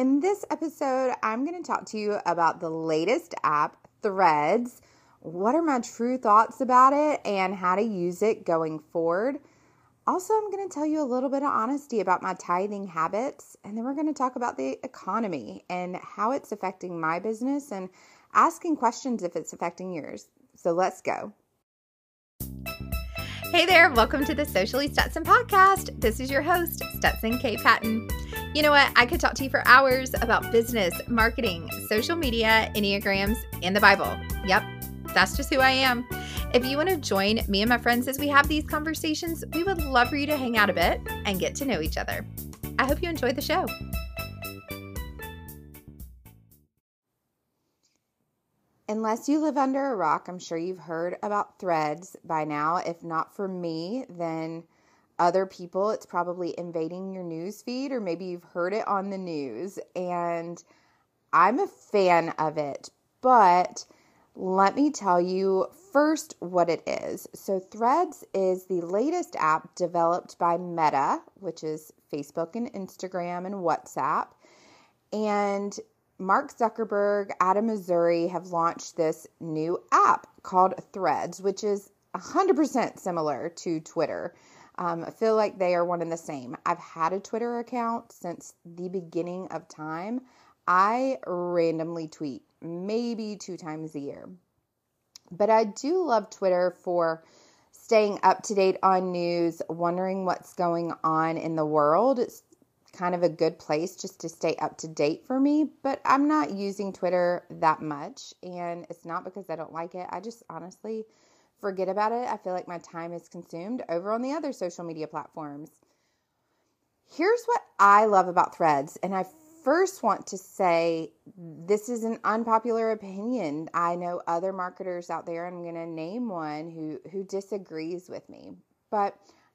In this episode, I'm going to talk to you about the latest app, Threads. What are my true thoughts about it and how to use it going forward? Also, I'm going to tell you a little bit of honesty about my tithing habits, and then we're going to talk about the economy and how it's affecting my business and asking questions if it's affecting yours. So let's go. Hey there, welcome to the Socially Stetson podcast. This is your host, Stetson K. Patton. You know what? I could talk to you for hours about business, marketing, social media, Enneagrams, and the Bible. Yep, that's just who I am. If you want to join me and my friends as we have these conversations, we would love for you to hang out a bit and get to know each other. I hope you enjoy the show. Unless you live under a rock, I'm sure you've heard about Threads by now. If not for me, then other people. It's probably invading your news feed, or maybe you've heard it on the news. And I'm a fan of it, but let me tell you first what it is. So Threads is the latest app developed by Meta, which is Facebook and Instagram and WhatsApp. And Mark Zuckerberg out of Missouri have launched this new app called Threads, which is 100% similar to Twitter. I feel like they are one and the same. I've had a Twitter account since the beginning of time. I randomly tweet maybe 2 times a year. But I do love Twitter for staying up to date on news, wondering what's going on in the world. It's kind of a good place just to stay up to date for me, but I'm not using Twitter that much, and it's not because I don't like it. I just honestly forget about it. I feel like my time is consumed over on the other social media platforms. Here's what I love about Threads, and I first want to say this is an unpopular opinion. I know other marketers out there, I'm going to name one who disagrees with me, but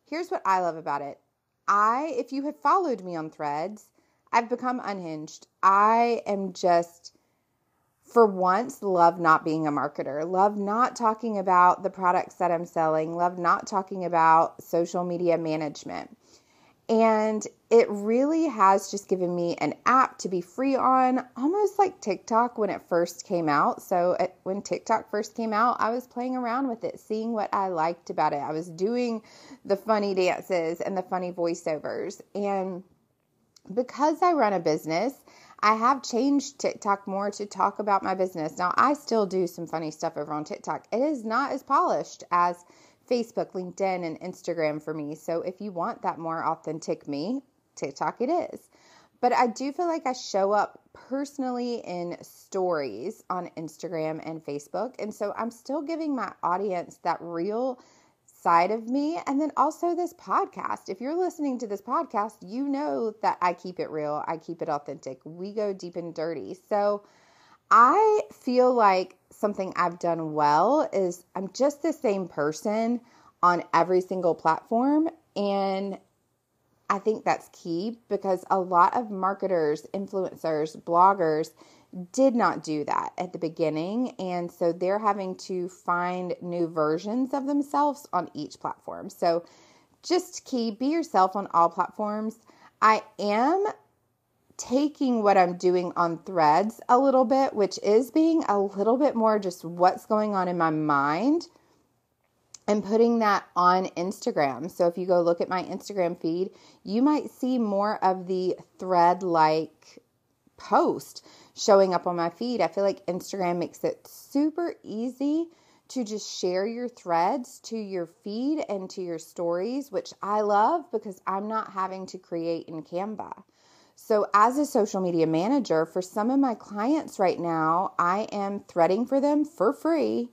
here's what I love about it. If you have followed me on Threads, I've become unhinged. I am just, for once, love not being a marketer, love not talking about the products that I'm selling, love not talking about social media management. And it really has just given me an app to be free on, almost like TikTok when it first came out. So when TikTok first came out, I was playing around with it, seeing what I liked about it. I was doing the funny dances and the funny voiceovers. And because I run a business, I have changed TikTok more to talk about my business. Now, I still do some funny stuff over on TikTok. It is not as polished as Facebook, LinkedIn, and Instagram for me. So if you want that more authentic me, TikTok it is. But I do feel like I show up personally in stories on Instagram and Facebook. And so I'm still giving my audience that real side of me. And then also this podcast. If you're listening to this podcast, you know that I keep it real. I keep it authentic. We go deep and dirty. So I feel like something I've done well is I'm just the same person on every single platform. And I think that's key because a lot of marketers, influencers, bloggers did not do that at the beginning. And so they're having to find new versions of themselves on each platform. So just key, be yourself on all platforms. I am taking what I'm doing on Threads a little bit, which is being a little bit more just what's going on in my mind and putting that on Instagram. So if you go look at my Instagram feed, you might see more of the thread-like post showing up on my feed. I feel like Instagram makes it super easy to just share your threads to your feed and to your stories, which I love because I'm not having to create in Canva. So as a social media manager, for some of my clients right now, I am threading for them for free,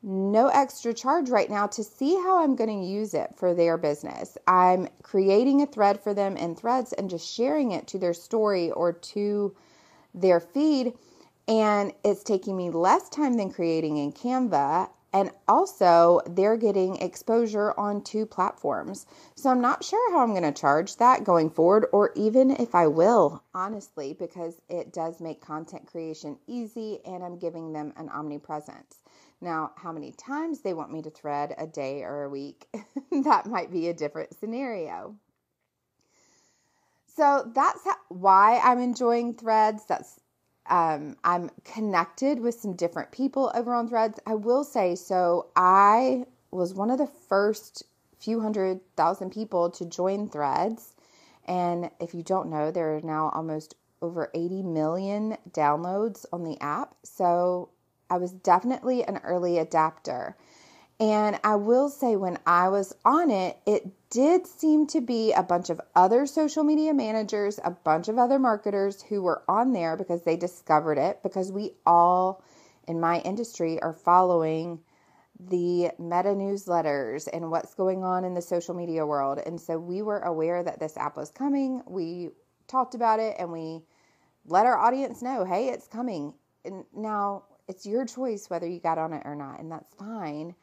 no extra charge right now to see how I'm going to use it for their business. I'm creating a thread for them in Threads and just sharing it to their story or to their feed. And it's taking me less time than creating in Canva. And also, they're getting exposure on 2 platforms. So I'm not sure how I'm going to charge that going forward, or even if I will, honestly, because it does make content creation easy and I'm giving them an omnipresence. Now, how many times they want me to thread a day or a week, that might be a different scenario. So that's why I'm enjoying Threads. That's I'm connected with some different people over on Threads. I will say, so I was one of the first few 100,000 people to join Threads. And if you don't know, there are now almost over 80 million downloads on the app. So I was definitely an early adopter. And I will say when I was on it, it did seem to be a bunch of other social media managers, a bunch of other marketers who were on there because they discovered it, because we all in my industry are following the meta newsletters and what's going on in the social media world. And so we were aware that this app was coming. We talked about it and we let our audience know, hey, it's coming. And now it's your choice whether you got on it or not, and that's fine.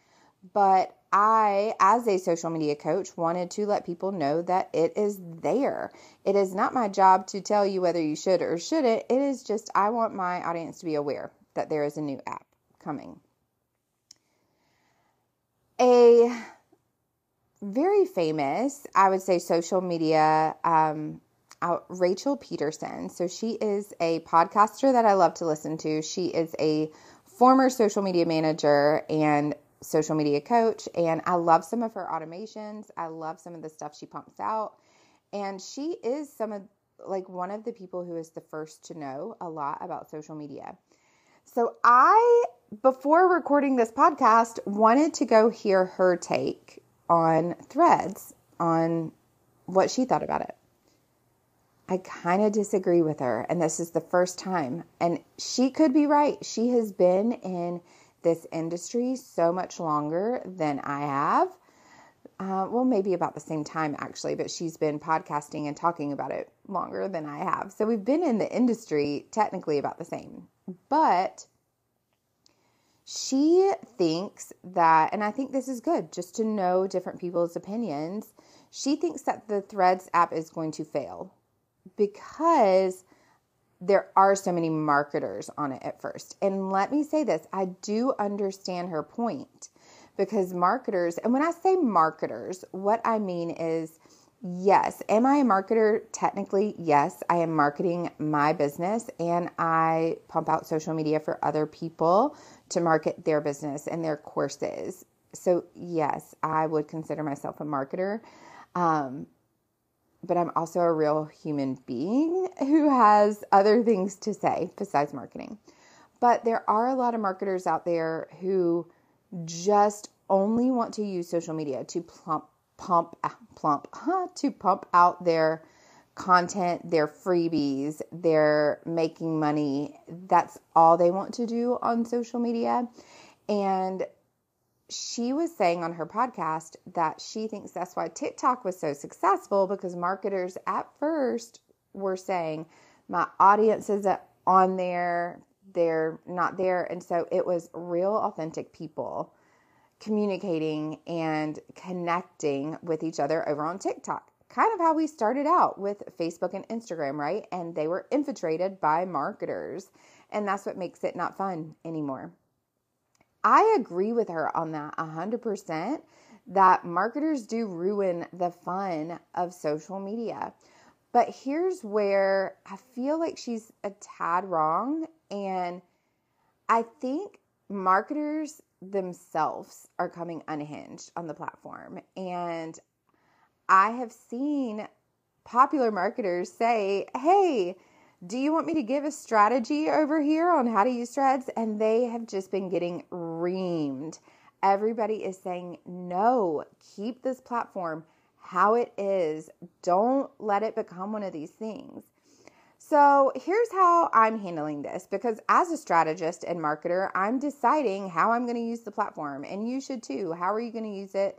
But I, as a social media coach, wanted to let people know that it is there. It is not my job to tell you whether you should or shouldn't. It is just I want my audience to be aware that there is a new app coming. A very famous, I would say, social media, Rachel Peterson. So she is a podcaster that I love to listen to. She is a former social media manager and social media coach, and I love some of her automations. I love some of the stuff she pumps out, and she is one of the people who is the first to know a lot about social media. So I, before recording this podcast, wanted to go hear her take on Threads, on what she thought about it. I kind of disagree with her, and this is the first time, and she could be right. She has been in this industry so much longer than I have. Maybe about the same time actually, but she's been podcasting and talking about it longer than I have. So we've been in the industry technically about the same, but she thinks that, and I think this is good just to know different people's opinions. She thinks that the Threads app is going to fail because there are so many marketers on it at first. And let me say this, I do understand her point, because marketers, and when I say marketers, what I mean is, yes, am I a marketer? Technically, yes, I am marketing my business and I pump out social media for other people to market their business and their courses. So yes, I would consider myself a marketer. But I'm also a real human being who has other things to say besides marketing. But there are a lot of marketers out there who just only want to use social media to pump out their content, their freebies, their making money. That's all they want to do on social media. And she was saying on her podcast that she thinks that's why TikTok was so successful, because marketers at first were saying, my audience is on there, they're not there. And so it was real authentic people communicating and connecting with each other over on TikTok. Kind of how we started out with Facebook and Instagram, right? And they were infiltrated by marketers. And that's what makes it not fun anymore. I agree with her on that 100%, that marketers do ruin the fun of social media. But here's where I feel like she's a tad wrong. And I think marketers themselves are coming unhinged on the platform. And I have seen popular marketers say, hey, do you want me to give a strategy over here on how to use Threads? And they have just been getting reamed. Everybody is saying, no, keep this platform how it is. Don't let it become one of these things. So here's how I'm handling this, because as a strategist and marketer, I'm deciding how I'm going to use the platform, and you should too. How are you going to use it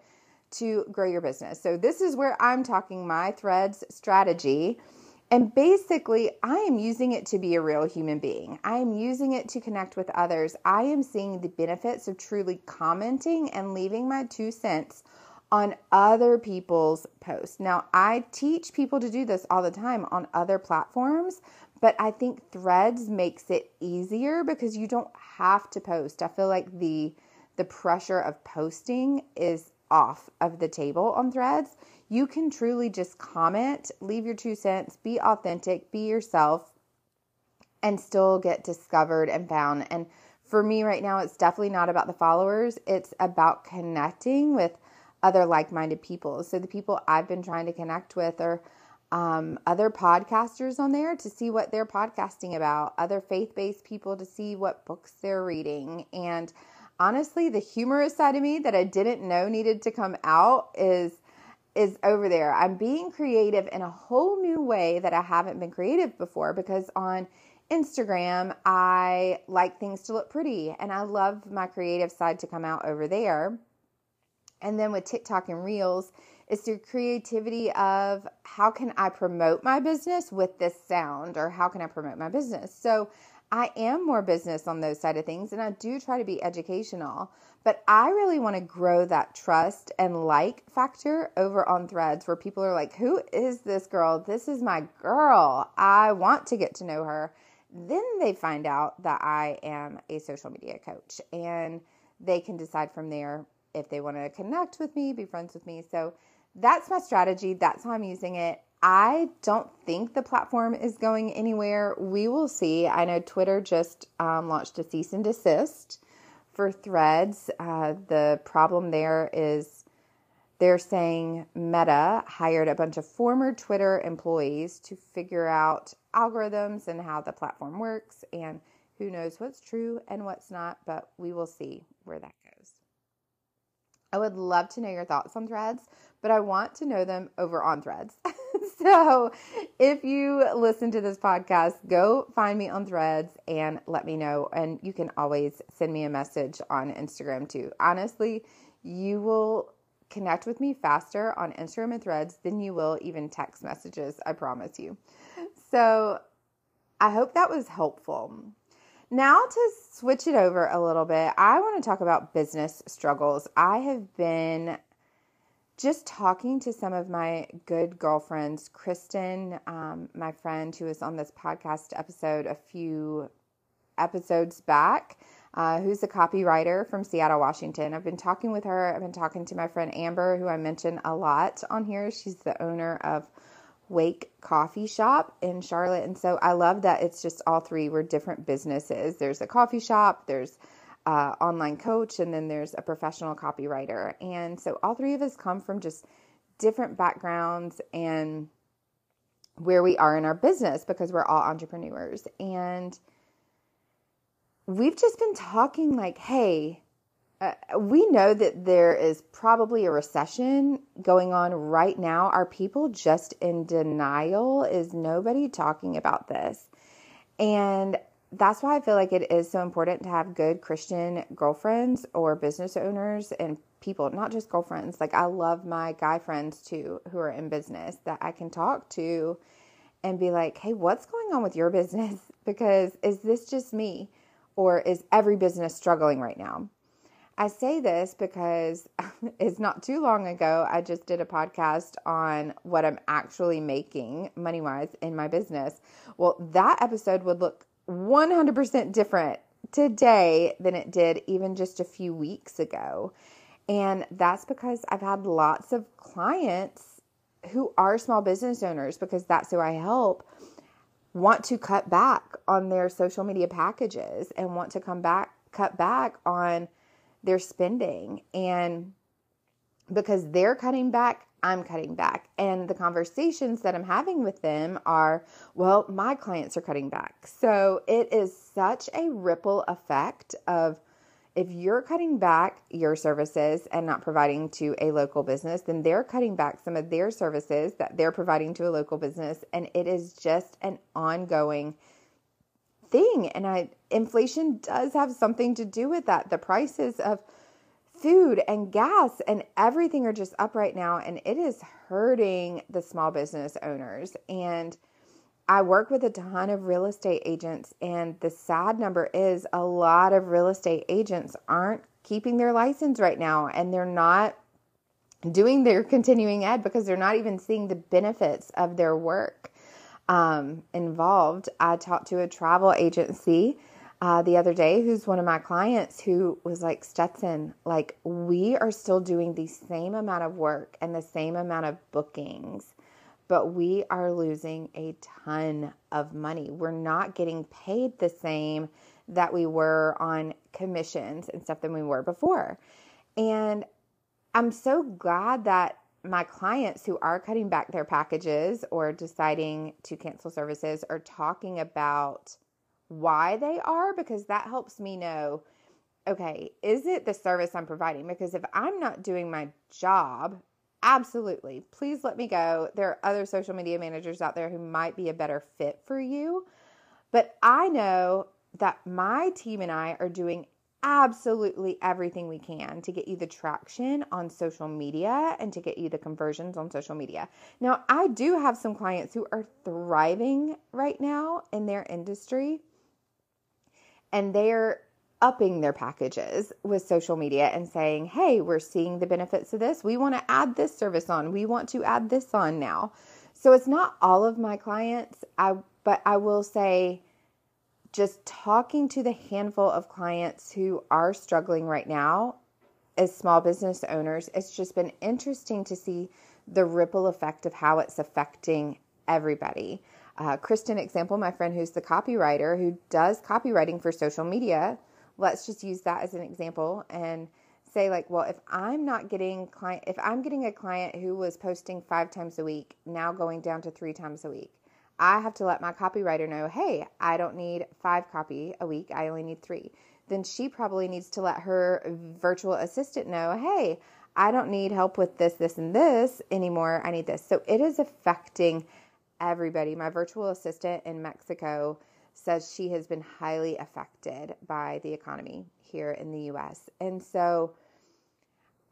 to grow your business? So this is where I'm talking my Threads strategy. And basically, I am using it to be a real human being. I am using it to connect with others. I am seeing the benefits of truly commenting and leaving my 2 cents on other people's posts. Now, I teach people to do this all the time on other platforms, but I think Threads makes it easier because you don't have to post. I feel like the pressure of posting is off of the table on Threads. you can truly just comment, leave your 2 cents, be authentic, be yourself, and still get discovered and found. And for me right now, it's definitely not about the followers. It's about connecting with other like-minded people. So the people I've been trying to connect with are other podcasters on there to see what they're podcasting about, other faith-based people to see what books they're reading. And honestly, the humorous side of me that I didn't know needed to come out is over there. I'm being creative in a whole new way that I haven't been creative before, because on Instagram, I like things to look pretty and I love my creative side to come out over there. And then with TikTok and Reels, it's the creativity of how can I promote my business with this sound, or how can I promote my business? So I am more business on those side of things, and I do try to be educational, but I really want to grow that trust and like factor over on Threads, where people are like, who is this girl? This is my girl. I want to get to know her. Then they find out that I am a social media coach, and they can decide from there if they want to connect with me, be friends with me. So that's my strategy. That's how I'm using it. I don't think the platform is going anywhere. We will see. I know Twitter just launched a cease and desist for Threads. The problem there is they're saying Meta hired a bunch of former Twitter employees to figure out algorithms and how the platform works. And who knows what's true and what's not, but we will see where that goes. I would love to know your thoughts on Threads, but I want to know them over on Threads. So if you listen to this podcast, go find me on Threads and let me know. And you can always send me a message on Instagram too. Honestly, you will connect with me faster on Instagram and Threads than you will even text messages, I promise you. So I hope that was helpful. Now to switch it over a little bit, I want to talk about business struggles. I have been just talking to some of my good girlfriends. Kristen, my friend who was on this podcast episode a few episodes back, who's a copywriter from Seattle, Washington. I've been talking with her. I've been talking to my friend Amber, who I mention a lot on here. She's the owner of Wake Coffee Shop in Charlotte. And so I love that it's just all three were different businesses. There's a coffee shop, there's online coach, and then there's a professional copywriter. And so all three of us come from just different backgrounds and where we are in our business, because we're all entrepreneurs. And we've just been talking like, hey, we know that there is probably a recession going on right now. Are people just in denial? Is nobody talking about this? And that's why I feel like it is so important to have good Christian girlfriends or business owners and people, not just girlfriends. Like I love my guy friends too, who are in business, that I can talk to and be like, hey, what's going on with your business? Because is this just me, or is every business struggling right now? I say this because it's not too long ago, I just did a podcast on what I'm actually making money-wise in my business. Well, that episode would look 100% different today than it did even just a few weeks ago. And that's because I've had lots of clients who are small business owners, because that's who I help, want to cut back on their social media packages and want to cut back on their spending. And because they're cutting back, I'm cutting back. And the conversations that I'm having with them are, well, my clients are cutting back. So it is such a ripple effect of, if you're cutting back your services and not providing to a local business, then they're cutting back some of their services that they're providing to a local business. And it is just an ongoing thing. And inflation does have something to do with that. The prices of food and gas and everything are just up right now, and it is hurting the small business owners. And I work with a ton of real estate agents, and the sad number is a lot of real estate agents aren't keeping their license right now, and they're not doing their continuing ed because they're not even seeing the benefits of their work involved. I talked to a travel agency the other day, who's one of my clients, who was like, Stetson, like, we are still doing the same amount of work and the same amount of bookings, but we are losing a ton of money. We're not getting paid the same that we were on commissions and stuff than we were before. And I'm so glad that my clients who are cutting back their packages or deciding to cancel services are talking about why they are, because that helps me know, okay, is it the service I'm providing? Because if I'm not doing my job, absolutely, please let me go. There are other social media managers out there who might be a better fit for you. But I know that my team and I are doing absolutely everything we can to get you the traction on social media and to get you the conversions on social media. Now, I do have some clients who are thriving right now in their industry, and they're upping their packages with social media and saying, hey, we're seeing the benefits of this. We want to add this service on. We want to add this on now. So it's not all of my clients, but I will say, just talking to the handful of clients who are struggling right now as small business owners, it's just been interesting to see the ripple effect of how it's affecting everybody. Kristen, example, my friend who's the copywriter who does copywriting for social media, let's just use that as an example and say, like, well, if I'm not getting client, if I'm getting a client who was posting 5 times a week, now going down to 3 times a week, I have to let my copywriter know, hey, I don't need 5 copy a week. I only need 3. Then she probably needs to let her virtual assistant know, hey, I don't need help with this, this, and this anymore. I need this. So it is affecting everybody. My virtual assistant in Mexico says she has been highly affected by the economy here in the U.S. And so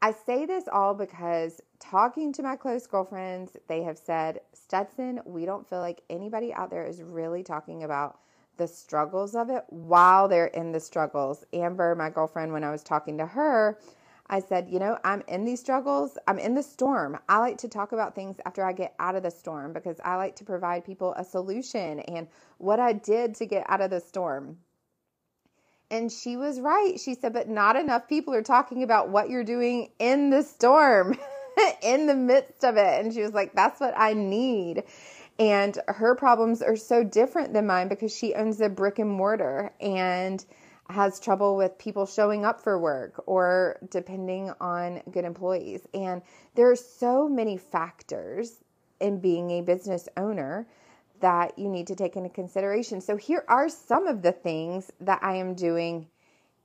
I say this all because talking to my close girlfriends, they have said, Stetson, we don't feel like anybody out there is really talking about the struggles of it while they're in the struggles. Amber, my girlfriend, when I was talking to her, I said, you know, I'm in these struggles. I'm in the storm. I like to talk about things after I get out of the storm because I like to provide people a solution and what I did to get out of the storm. And she was right. She said, but not enough people are talking about what you're doing in the storm, in the midst of it. And she was like, that's what I need. And her problems are so different than mine because she owns a brick and mortar and has trouble with people showing up for work or depending on good employees. And there are so many factors in being a business owner that you need to take into consideration. So here are some of the things that I am doing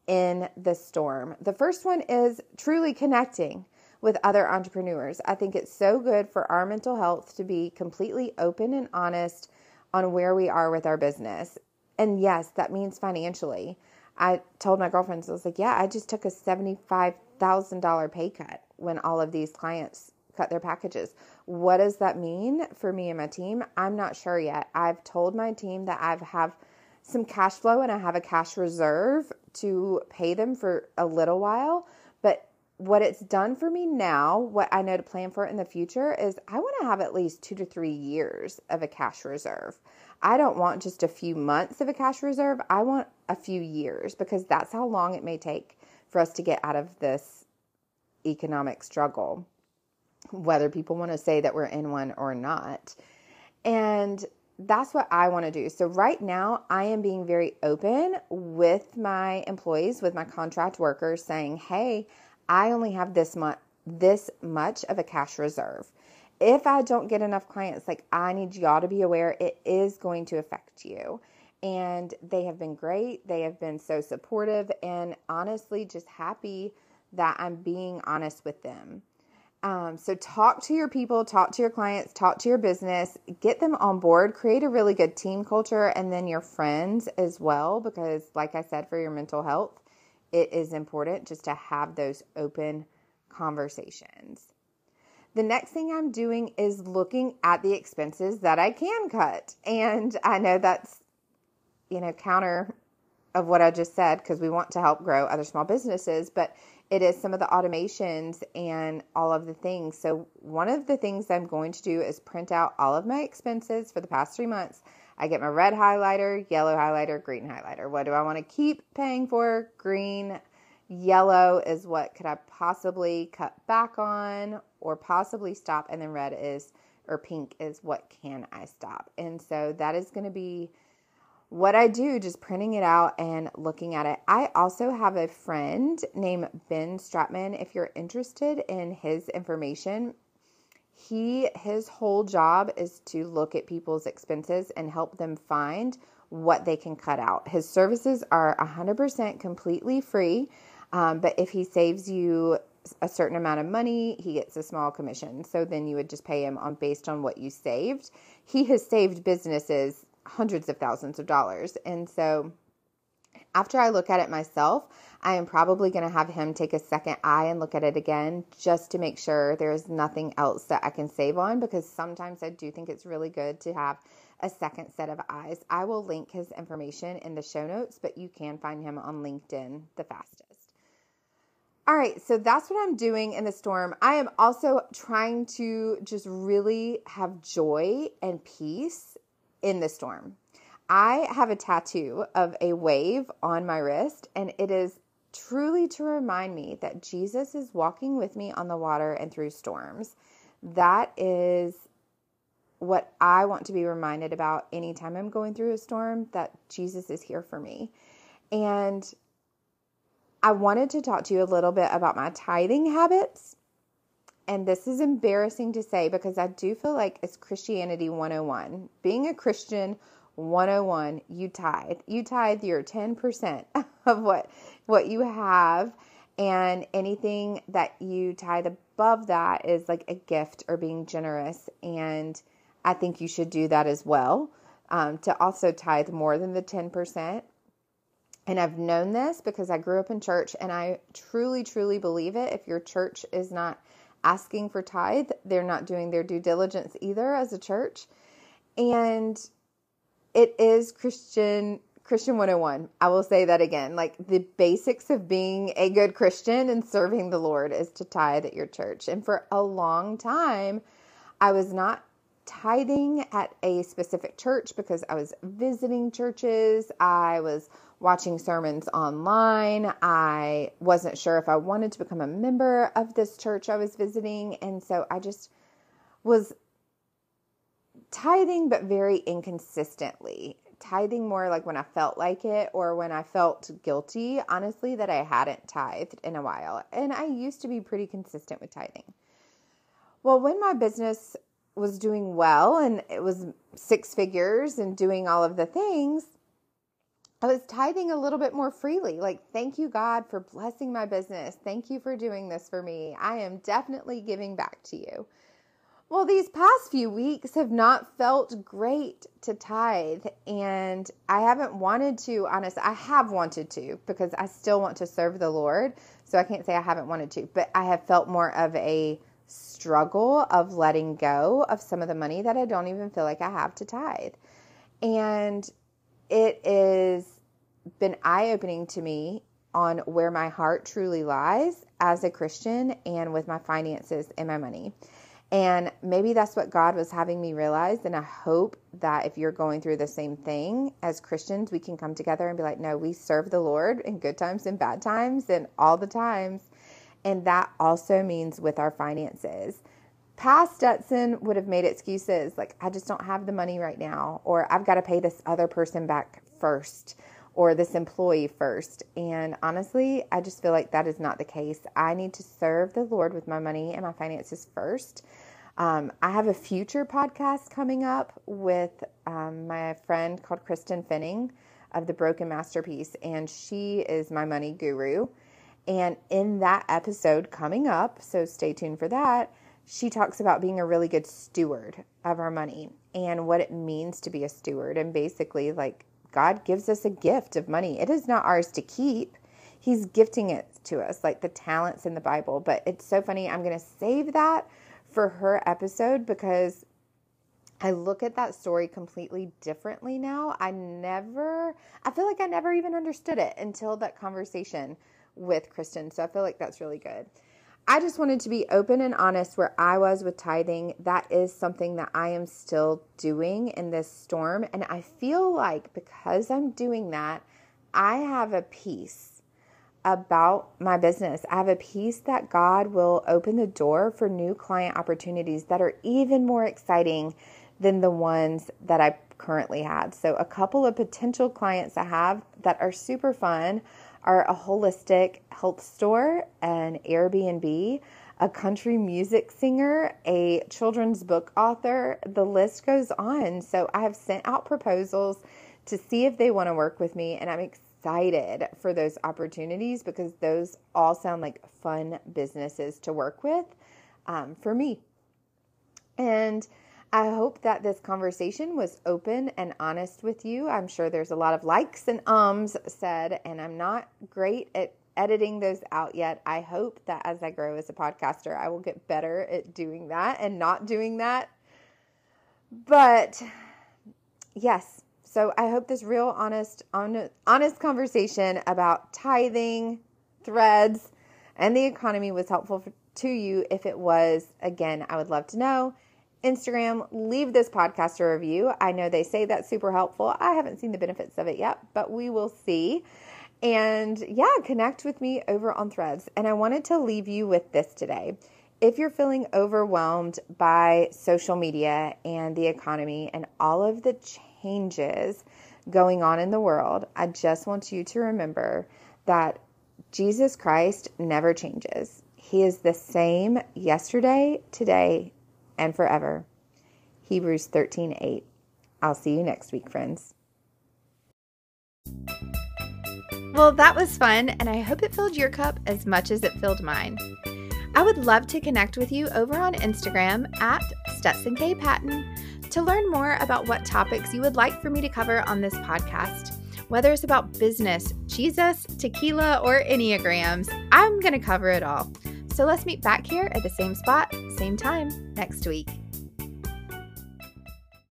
in the storm. The first one is truly connecting with other entrepreneurs. I think it's so good for our mental health to be completely open and honest on where we are with our business. And yes, that means financially. I told my girlfriends, I was like, yeah, I just took a $75,000 pay cut when all of these clients cut their packages. What does that mean for me and my team? I'm not sure yet. I've told my team that I have some cash flow and I have a cash reserve to pay them for a little while. But what it's done for me now, what I know to plan for in the future is I want to have at least 2 to 3 years of a cash reserve. I don't want just a few months of a cash reserve. I want a few years because that's how long it may take for us to get out of this economic struggle, whether people want to say that we're in one or not. And that's what I want to do. So right now I am being very open with my employees, with my contract workers, saying, hey, I only have this much of a cash reserve. If I don't get enough clients, like, I need y'all to be aware it is going to affect you. And they have been great. They have been so supportive and honestly just happy that I'm being honest with them. So talk to your people, talk to your clients, talk to your business, get them on board, create a really good team culture, and then your friends as well, because like I said, for your mental health, it is important just to have those open conversations. The next thing I'm doing is looking at the expenses that I can cut. And I know that's, you know, counter of what I just said, because we want to help grow other small businesses, but it is some of the automations and all of the things. So one of the things I'm going to do is print out all of my expenses for the past 3 months. I get my red highlighter, yellow highlighter, green highlighter. What do I want to keep paying for? Green. Yellow is what could I possibly cut back on or possibly stop. And then red is, or pink is, what can I stop? And so that is going to be what I do, just printing it out and looking at it. I also have a friend named Ben Stradtmann. If you're interested in his information, his whole job is to look at people's expenses and help them find what they can cut out. His services are 100% completely free, but if he saves you a certain amount of money, he gets a small commission. So then you would just pay him based on what you saved. He has saved businesses hundreds of thousands of dollars. And so after I look at it myself, I am probably going to have him take a second eye and look at it again just to make sure there is nothing else that I can save on, because sometimes I do think it's really good to have a second set of eyes. I will link his information in the show notes, but you can find him on LinkedIn the fastest. All right, so that's what I'm doing in the storm. I am also trying to just really have joy and peace in the storm. I have a tattoo of a wave on my wrist, and it is truly to remind me that Jesus is walking with me on the water and through storms. That is what I want to be reminded about anytime I'm going through a storm, that Jesus is here for me. And I wanted to talk to you a little bit about my tithing habits. And this is embarrassing to say because I do feel like it's Christianity 101. Being a Christian 101, you tithe. You tithe your 10% of what you have, and anything that you tithe above that is like a gift or being generous. And I think you should do that as well, to also tithe more than the 10%. And I've known this because I grew up in church, and I truly, truly believe it. If your church is not asking for tithe, they're not doing their due diligence either as a church. And it is Christian 101. I will say that again. Like, the basics of being a good Christian and serving the Lord is to tithe at your church. And for a long time, I was not tithing at a specific church because I was visiting churches. I was watching sermons online. I wasn't sure if I wanted to become a member of this church I was visiting. And so I just was tithing, but very inconsistently. Tithing more like when I felt like it, or when I felt guilty, honestly, that I hadn't tithed in a while. And I used to be pretty consistent with tithing. Well, when my business was doing well and it was six figures and doing all of the things, I was tithing a little bit more freely. Like, thank you, God, for blessing my business. Thank you for doing this for me. I am definitely giving back to you. Well, these past few weeks have not felt great to tithe, and I haven't wanted to. Honestly, I have wanted to, because I still want to serve the Lord, so I can't say I haven't wanted to, but I have felt more of a struggle of letting go of some of the money that I don't even feel like I have to tithe. And it has been eye-opening to me on where my heart truly lies as a Christian and with my finances and my money. And maybe that's what God was having me realize. And I hope that if you're going through the same thing, as Christians, we can come together and be like, no, we serve the Lord in good times and bad times and all the times. And that also means with our finances. Past Stetson would have made excuses like, I just don't have the money right now, or I've got to pay this other person back first, or this employee first. And honestly, I just feel like that is not the case. I need to serve the Lord with my money and my finances first. I have a future podcast coming up with my friend called Kristen Engen of The Broken Masterpiece, and she is my money guru. And in that episode coming up, so stay tuned for that, she talks about being a really good steward of our money and what it means to be a steward. And basically, like, God gives us a gift of money. It is not ours to keep. He's gifting it to us, like the talents in the Bible. But it's so funny. I'm going to save that for her episode because I look at that story completely differently now. I feel like I never even understood it until that conversation with Kristen. So I feel like that's really good. I just wanted to be open and honest where I was with tithing. That is something that I am still doing in this storm. And I feel like because I'm doing that, I have a peace about my business. I have a peace that God will open the door for new client opportunities that are even more exciting than the ones that I currently had. So a couple of potential clients I have that are super fun are a holistic health store, an Airbnb, a country music singer, a children's book author. The list goes on. So I have sent out proposals to see if they want to work with me, and I'm excited for those opportunities because those all sound like fun businesses to work with for me. And I hope that this conversation was open and honest with you. I'm sure there's a lot of likes and ums said, and I'm not great at editing those out yet. I hope that as I grow as a podcaster, I will get better at doing that and not doing that. But yes, so I hope this real, honest conversation about tithing, Threads, and the economy was helpful to you. If it was, again, I would love to know. Instagram, leave this podcast a review. I know they say that's super helpful. I haven't seen the benefits of it yet, but we will see. And yeah, connect with me over on Threads. And I wanted to leave you with this today. If you're feeling overwhelmed by social media and the economy and all of the changes going on in the world, I just want you to remember that Jesus Christ never changes. He is the same yesterday, today, and forever. Hebrews 13:8. I'll see you next week, friends. Well, that was fun, and I hope it filled your cup as much as it filled mine. I would love to connect with you over on Instagram at Stetson K. Patton to learn more about what topics you would like for me to cover on this podcast. Whether it's about business, Jesus, tequila, or Enneagrams, I'm going to cover it all. So let's meet back here at the same spot, same time next week.